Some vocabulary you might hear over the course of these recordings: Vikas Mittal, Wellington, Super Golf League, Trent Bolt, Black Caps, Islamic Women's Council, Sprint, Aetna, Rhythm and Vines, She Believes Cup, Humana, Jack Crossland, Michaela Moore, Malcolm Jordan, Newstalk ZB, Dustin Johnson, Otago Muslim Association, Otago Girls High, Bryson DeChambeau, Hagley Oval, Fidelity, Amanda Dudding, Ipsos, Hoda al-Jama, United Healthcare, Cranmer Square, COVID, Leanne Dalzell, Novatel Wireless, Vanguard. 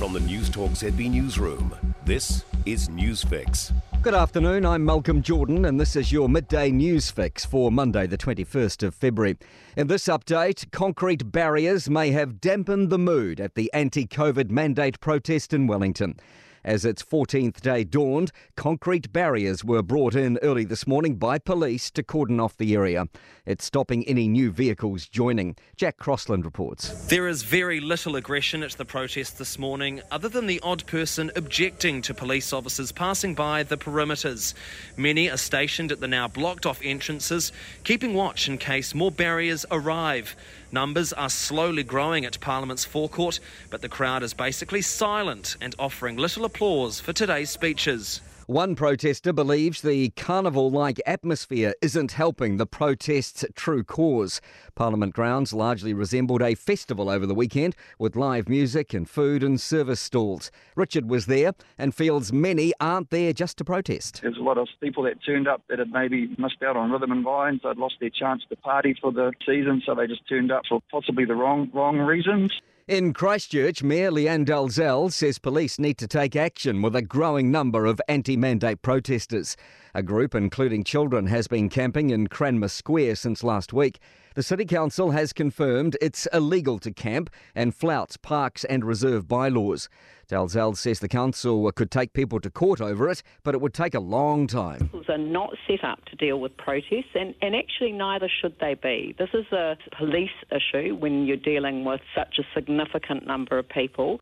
From the Newstalk ZB newsroom, this is News Fix. Good afternoon, I'm Malcolm Jordan and this is your midday News Fix for Monday the 21st of February. In this update, concrete barriers may have dampened the mood at the anti-COVID mandate protest in Wellington. As its 14th day dawned, concrete barriers were brought in early this morning by police to cordon off the area. It's stopping any new vehicles joining. Jack Crossland reports. There is very little aggression at the protest this morning, other than the odd person objecting to police officers passing by the perimeters. Many are stationed at the now blocked-off entrances, keeping watch in case more barriers arrive. Numbers are slowly growing at Parliament's forecourt, but the crowd is basically silent and offering little applause for today's speeches. One protester believes the carnival-like atmosphere isn't helping the protest's true cause. Parliament grounds largely resembled a festival over the weekend with live music and food and service stalls. Richard was there and feels many aren't there just to protest. There's a lot of people that turned up that had maybe missed out on Rhythm and Vines. They'd lost their chance to party for the season, so they just turned up for possibly the wrong reasons. In Christchurch, Mayor Leanne Dalzell says police need to take action with a growing number of anti-mandate protesters. A group, including children, has been camping in Cranmer Square since last week. The City Council has confirmed it's illegal to camp and flouts parks and reserve bylaws. Dalzell says the council could take people to court over it, but it would take a long time. Councils are not set up to deal with protests, and actually neither should they be. This is a police issue when you're dealing with such a significant number of people.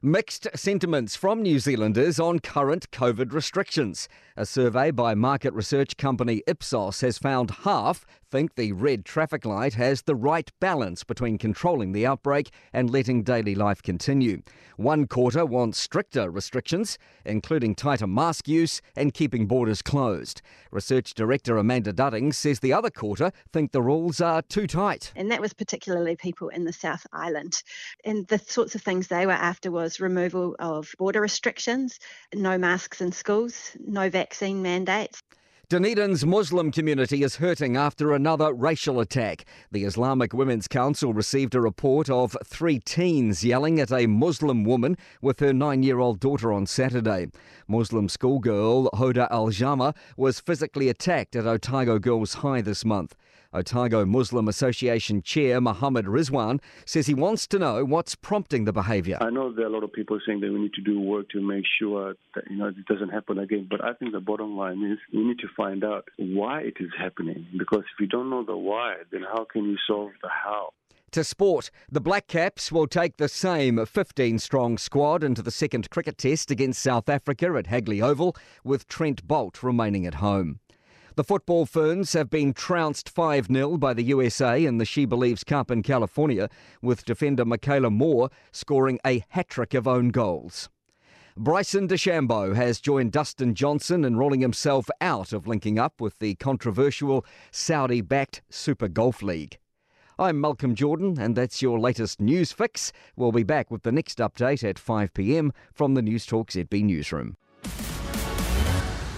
Mixed sentiments from New Zealanders on current COVID restrictions. A survey by market research company Ipsos has found half think the red traffic light has the right balance between controlling the outbreak and letting daily life continue. One quarter wants stricter restrictions, including tighter mask use and keeping borders closed. Research Director Amanda Dudding says the other quarter think the rules are too tight. And that was particularly people in the South Island. And the sorts of things they were after was removal of border restrictions, no masks in schools, no vaccine mandates. Dunedin's Muslim community is hurting after another racial attack. The Islamic Women's Council received a report of 3 teens yelling at a Muslim woman with her 9-year-old daughter on Saturday. Muslim schoolgirl Hoda al-Jama was physically attacked at Otago Girls High this month. Otago Muslim Association Chair Muhammad Rizwan says he wants to know what's prompting the behaviour. I know there are a lot of people saying that we need to do work to make sure that it doesn't happen again, but I think the bottom line is we need to find out why it is happening, because if you don't know the why, then how can you solve the how? To sport, the Black Caps will take the same 15-strong squad into the second cricket test against South Africa at Hagley Oval, with Trent Bolt remaining at home. The football Ferns have been trounced 5-0 by the USA in the She Believes Cup in California, with defender Michaela Moore scoring a hat-trick of own goals. Bryson DeChambeau has joined Dustin Johnson in ruling himself out of linking up with the controversial Saudi-backed Super Golf League. I'm Malcolm Jordan and that's your latest News Fix. We'll be back with the next update at 5 p.m. from the Newstalk ZB newsroom.